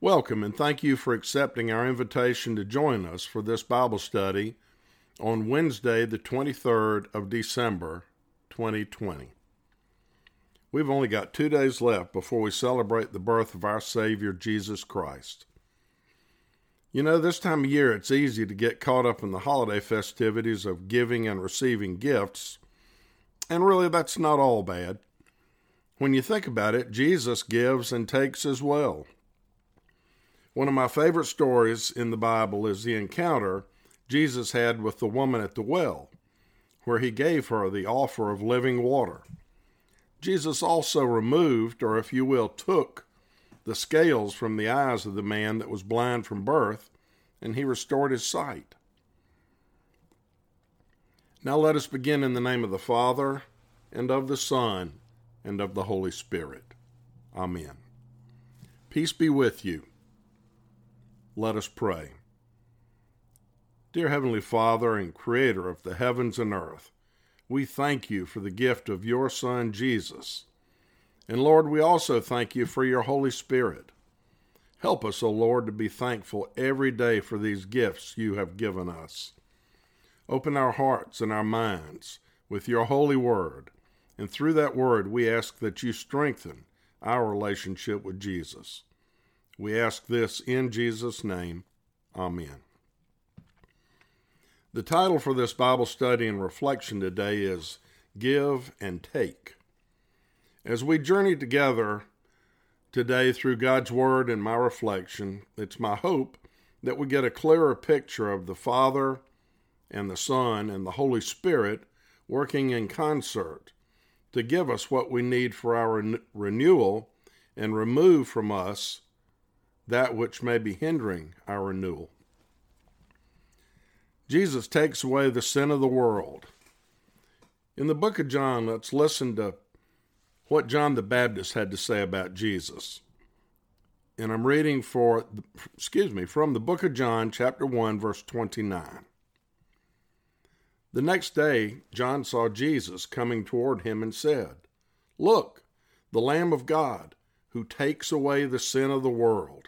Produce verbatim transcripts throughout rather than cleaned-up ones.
Welcome, and thank you for accepting our invitation to join us for this Bible study on Wednesday, the twenty-third of December, twenty twenty. We've only got two days left before we celebrate the birth of our Savior, Jesus Christ. You know, this time of year, it's easy to get caught up in the holiday festivities of giving and receiving gifts, and really, that's not all bad. When you think about it, Jesus gives and takes as well. One of my favorite stories in the Bible is the encounter Jesus had with the woman at the well, where he gave her the offer of living water. Jesus also removed, or if you will, took the scales from the eyes of the man that was blind from birth, and he restored his sight. Now let us begin in the name of the Father, and of the Son, and of the Holy Spirit. Amen. Peace be with you. Let us pray. Dear Heavenly Father and Creator of the heavens and earth, we thank you for the gift of your Son, Jesus. And Lord, we also thank you for your Holy Spirit. Help us, O Lord, to be thankful every day for these gifts you have given us. Open our hearts and our minds with your holy word, and through that word we ask that you strengthen our relationship with Jesus. We ask this in Jesus' name. Amen. The title for this Bible study and reflection today is Give and Take. As we journey together today through God's Word and my reflection, it's my hope that we get a clearer picture of the Father and the Son and the Holy Spirit working in concert to give us what we need for our renewal and remove from us that which may be hindering our renewal. Jesus takes away the sin of the world. In the book of John, let's listen to what John the Baptist had to say about Jesus. And I'm reading for, excuse me, from the book of John, chapter one, verse twenty-nine. The next day, John saw Jesus coming toward him and said, "Look, the Lamb of God, who takes away the sin of the world."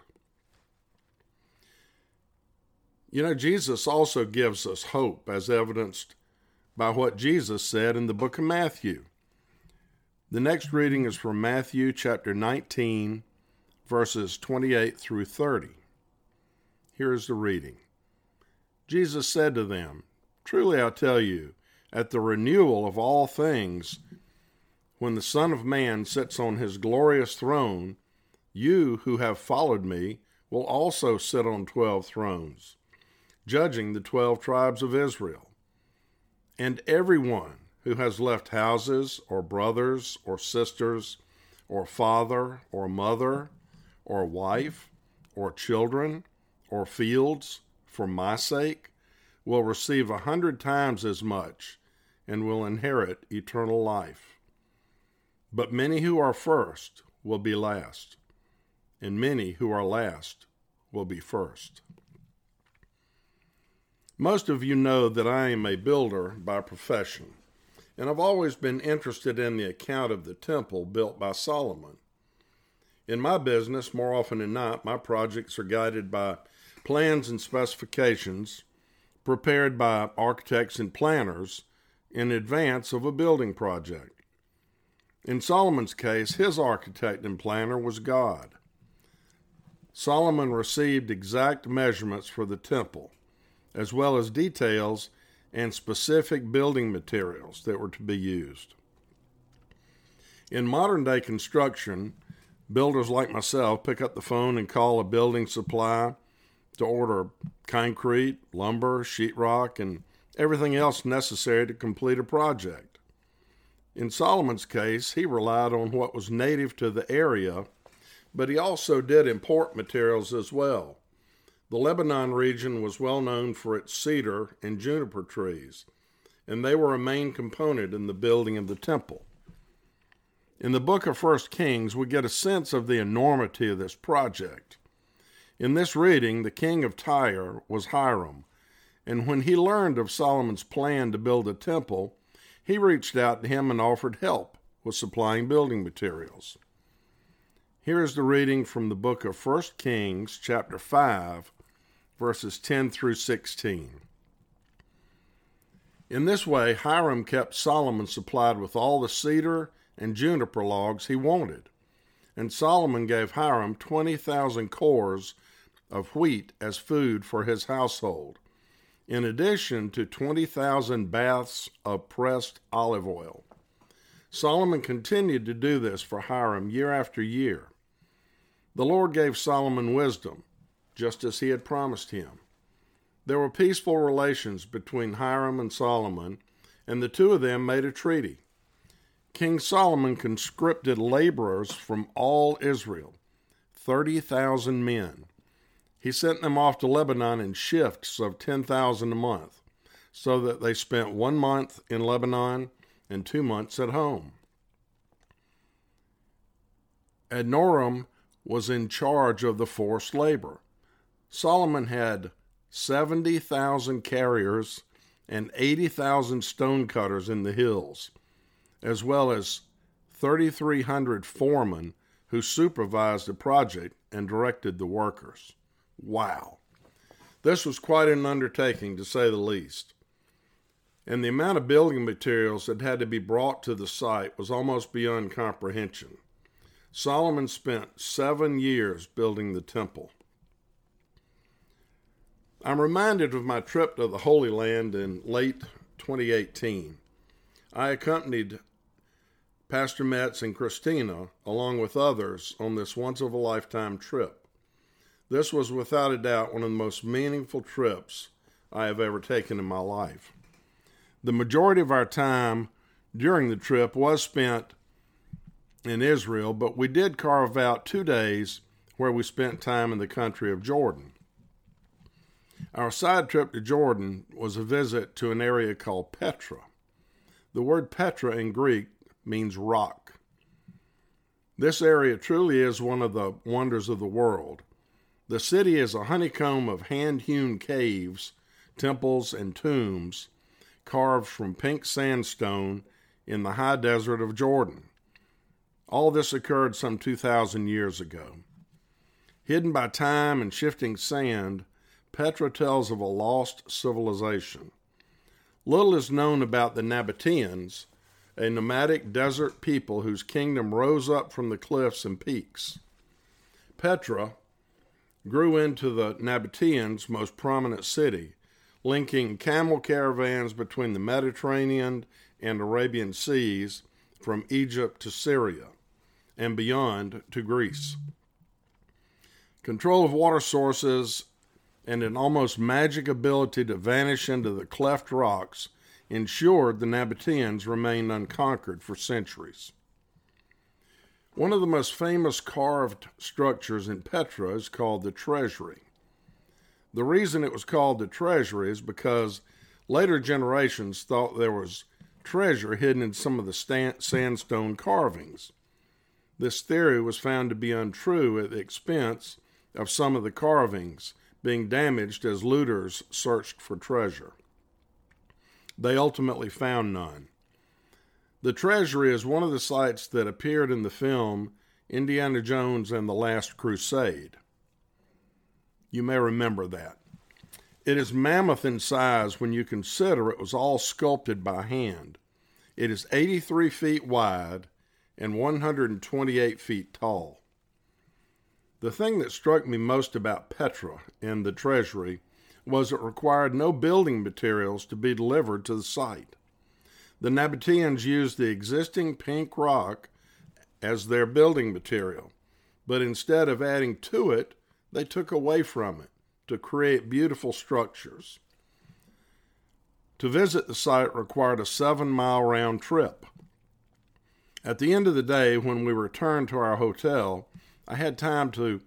You know, Jesus also gives us hope, as evidenced by what Jesus said in the book of Matthew. The next reading is from Matthew chapter nineteen, verses twenty-eight through thirty. Here is the reading. Jesus said to them, "Truly I tell you, at the renewal of all things, when the Son of Man sits on his glorious throne, you who have followed me will also sit on twelve thrones, judging the twelve tribes of Israel. And everyone who has left houses or brothers or sisters or father or mother or wife or children or fields for my sake will receive a hundred times as much and will inherit eternal life. But many who are first will be last, and many who are last will be first." Most of you know that I am a builder by profession, and I've always been interested in the account of the temple built by Solomon. In my business, more often than not, my projects are guided by plans and specifications prepared by architects and planners in advance of a building project. In Solomon's case, his architect and planner was God. Solomon received exact measurements for the temple, as well as details and specific building materials that were to be used. In modern-day construction, builders like myself pick up the phone and call a building supply to order concrete, lumber, sheetrock, and everything else necessary to complete a project. In Solomon's case, he relied on what was native to the area, but he also did import materials as well. The Lebanon region was well known for its cedar and juniper trees, and they were a main component in the building of the temple. In the book of First Kings, we get a sense of the enormity of this project. In this reading, the king of Tyre was Hiram, and when he learned of Solomon's plan to build a temple, he reached out to him and offered help with supplying building materials. Here is the reading from the book of First Kings, chapter five, verses ten through sixteen. In this way, Hiram kept Solomon supplied with all the cedar and juniper logs he wanted, and Solomon gave Hiram twenty thousand cores of wheat as food for his household, in addition to twenty thousand baths of pressed olive oil. Solomon continued to do this for Hiram year after year. The Lord gave Solomon wisdom, just as he had promised him. There were peaceful relations between Hiram and Solomon, and the two of them made a treaty. King Solomon conscripted laborers from all Israel, thirty thousand men. He sent them off to Lebanon in shifts of ten thousand a month, so that they spent one month in Lebanon and two months at home. Adoniram was in charge of the forced labor. Solomon had seventy thousand carriers and eighty thousand stonecutters in the hills, as well as three thousand three hundred foremen who supervised the project and directed the workers. Wow. This was quite an undertaking, to say the least. And the amount of building materials that had to be brought to the site was almost beyond comprehension. Solomon spent seven years building the temple. I'm reminded of my trip to the Holy Land in late twenty eighteen. I accompanied Pastor Metz and Christina, along with others, on this once-of-a-lifetime trip. This was without a doubt one of the most meaningful trips I have ever taken in my life. The majority of our time during the trip was spent in Israel, but we did carve out two days where we spent time in the country of Jordan. Our side trip to Jordan was a visit to an area called Petra. The word Petra in Greek means rock. This area truly is one of the wonders of the world. The city is a honeycomb of hand-hewn caves, temples, and tombs carved from pink sandstone in the high desert of Jordan. All this occurred some two thousand years ago. Hidden by time and shifting sand, Petra tells of a lost civilization. Little is known about the Nabataeans, a nomadic desert people whose kingdom rose up from the cliffs and peaks. Petra grew into the Nabataeans' most prominent city, linking camel caravans between the Mediterranean and Arabian seas from Egypt to Syria and beyond to Greece. Control of water sources and an almost magic ability to vanish into the cleft rocks ensured the Nabataeans remained unconquered for centuries. One of the most famous carved structures in Petra is called the Treasury. The reason it was called the Treasury is because later generations thought there was treasure hidden in some of the sandstone carvings. This theory was found to be untrue at the expense of some of the carvings being damaged as looters searched for treasure. They ultimately found none. The Treasury is one of the sites that appeared in the film Indiana Jones and the Last Crusade. You may remember that. It is mammoth in size when you consider it was all sculpted by hand. It is eighty-three feet wide and one hundred twenty-eight feet tall. The thing that struck me most about Petra and the Treasury was it required no building materials to be delivered to the site. The Nabataeans used the existing pink rock as their building material, but instead of adding to it, they took away from it to create beautiful structures. To visit the site required a seven-mile round trip. At the end of the day, when we returned to our hotel, I had time to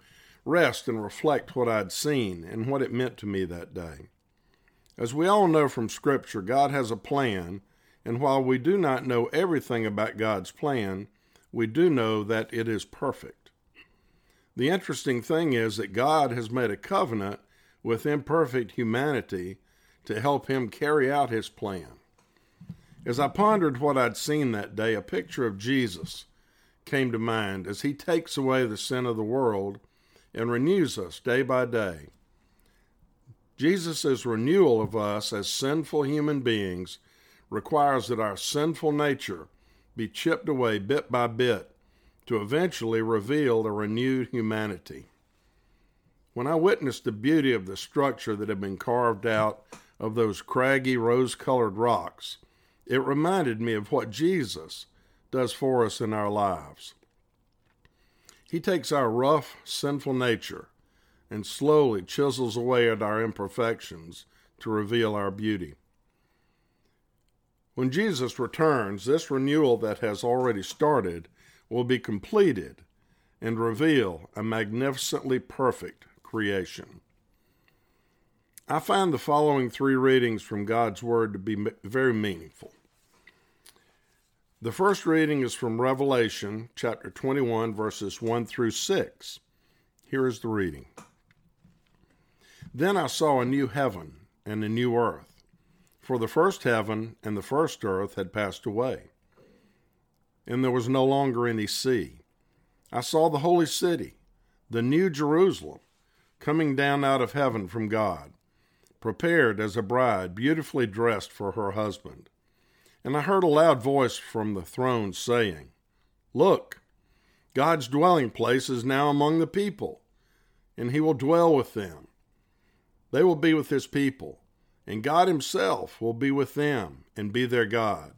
rest and reflect what I'd seen and what it meant to me that day. As we all know from Scripture, God has a plan. And while we do not know everything about God's plan, we do know that it is perfect. The interesting thing is that God has made a covenant with imperfect humanity to help him carry out his plan. As I pondered what I'd seen that day, a picture of Jesus came to mind as he takes away the sin of the world and renews us day by day. Jesus' renewal of us as sinful human beings requires that our sinful nature be chipped away bit by bit to eventually reveal a renewed humanity. When I witnessed the beauty of the structure that had been carved out of those craggy rose-colored rocks, it reminded me of what Jesus does for us in our lives. He takes our rough, sinful nature and slowly chisels away at our imperfections to reveal our beauty. When Jesus returns, this renewal that has already started will be completed and reveal a magnificently perfect creation. I find the following three readings from God's Word to be very meaningful. The first reading is from Revelation chapter twenty-one, verses one through six. Here is the reading. Then I saw a new heaven and a new earth, for the first heaven and the first earth had passed away, and there was no longer any sea. I saw the holy city, the new Jerusalem, coming down out of heaven from God, prepared as a bride, beautifully dressed for her husband. And I heard a loud voice from the throne saying, "Look, God's dwelling place is now among the people, and he will dwell with them. They will be with his people, and God himself will be with them and be their God.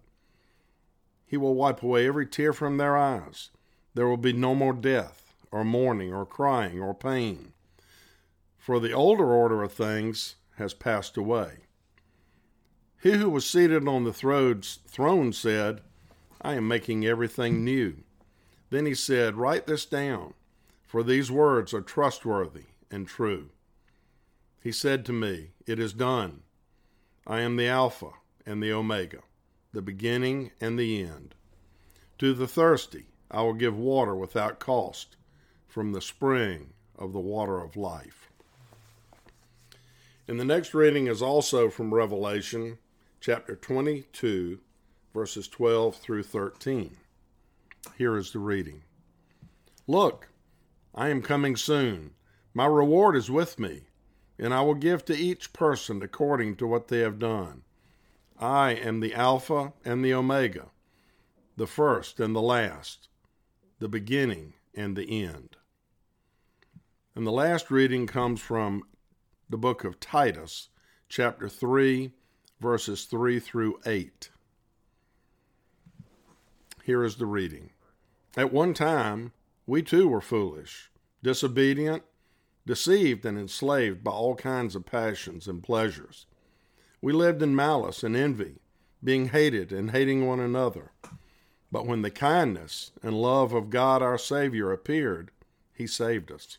He will wipe away every tear from their eyes. There will be no more death, or mourning, or crying, or pain, for the older order of things has passed away." He who was seated on the throne said, "I am making everything new." Then he said, "Write this down, for these words are trustworthy and true." He said to me, "It is done. I am the Alpha and the Omega, the beginning and the end. To the thirsty I will give water without cost from the spring of the water of life." And the next reading is also from Revelation chapter twenty-two, verses twelve through thirteen. Here is the reading. "Look, I am coming soon. My reward is with me, and I will give to each person according to what they have done. I am the Alpha and the Omega, the first and the last, the beginning and the end." And the last reading comes from the book of Titus, chapter three, verses three through eight. Here is the reading. "At one time, we too were foolish, disobedient, deceived, and enslaved by all kinds of passions and pleasures. We lived in malice and envy, being hated and hating one another. But when the kindness and love of God our Savior appeared, he saved us.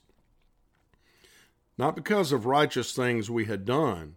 Not because of righteous things we had done,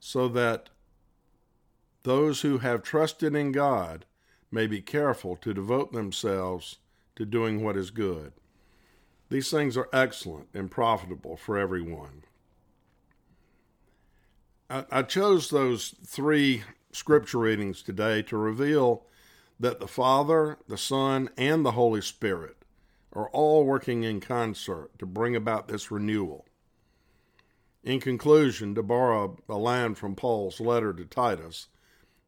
so that those who have trusted in God may be careful to devote themselves to doing what is good. These things are excellent and profitable for everyone. I, I chose those three scripture readings today to reveal that the Father, the Son, and the Holy Spirit are all working in concert to bring about this renewal. In conclusion, to borrow a line from Paul's letter to Titus,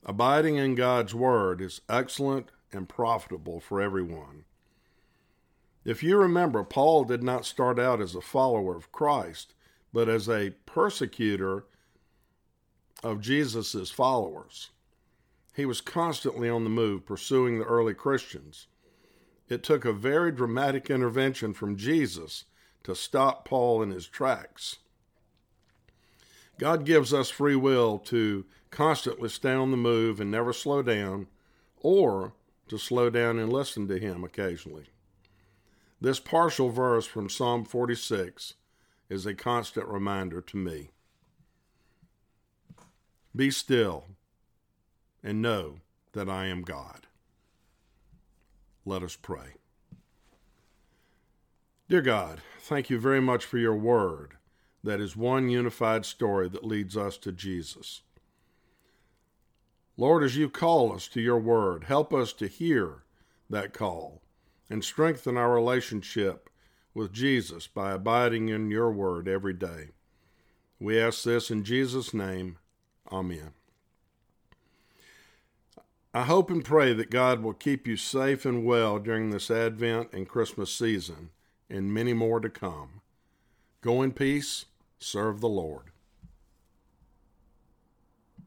abiding in God's word is excellent and profitable for everyone. If you remember, Paul did not start out as a follower of Christ, but as a persecutor of Jesus' followers. He was constantly on the move, pursuing the early Christians. It took a very dramatic intervention from Jesus to stop Paul in his tracks. God gives us free will to constantly stay on the move and never slow down, or to slow down and listen to him occasionally. This partial verse from Psalm forty-six is a constant reminder to me. Be still and know that I am God. Let us pray. Dear God, thank you very much for your word that is one unified story that leads us to Jesus. Lord, as you call us to your word, help us to hear that call and strengthen our relationship with Jesus by abiding in your word every day. We ask this in Jesus' name. Amen. I hope and pray that God will keep you safe and well during this Advent and Christmas season, and many more to come. Go in peace, serve the Lord.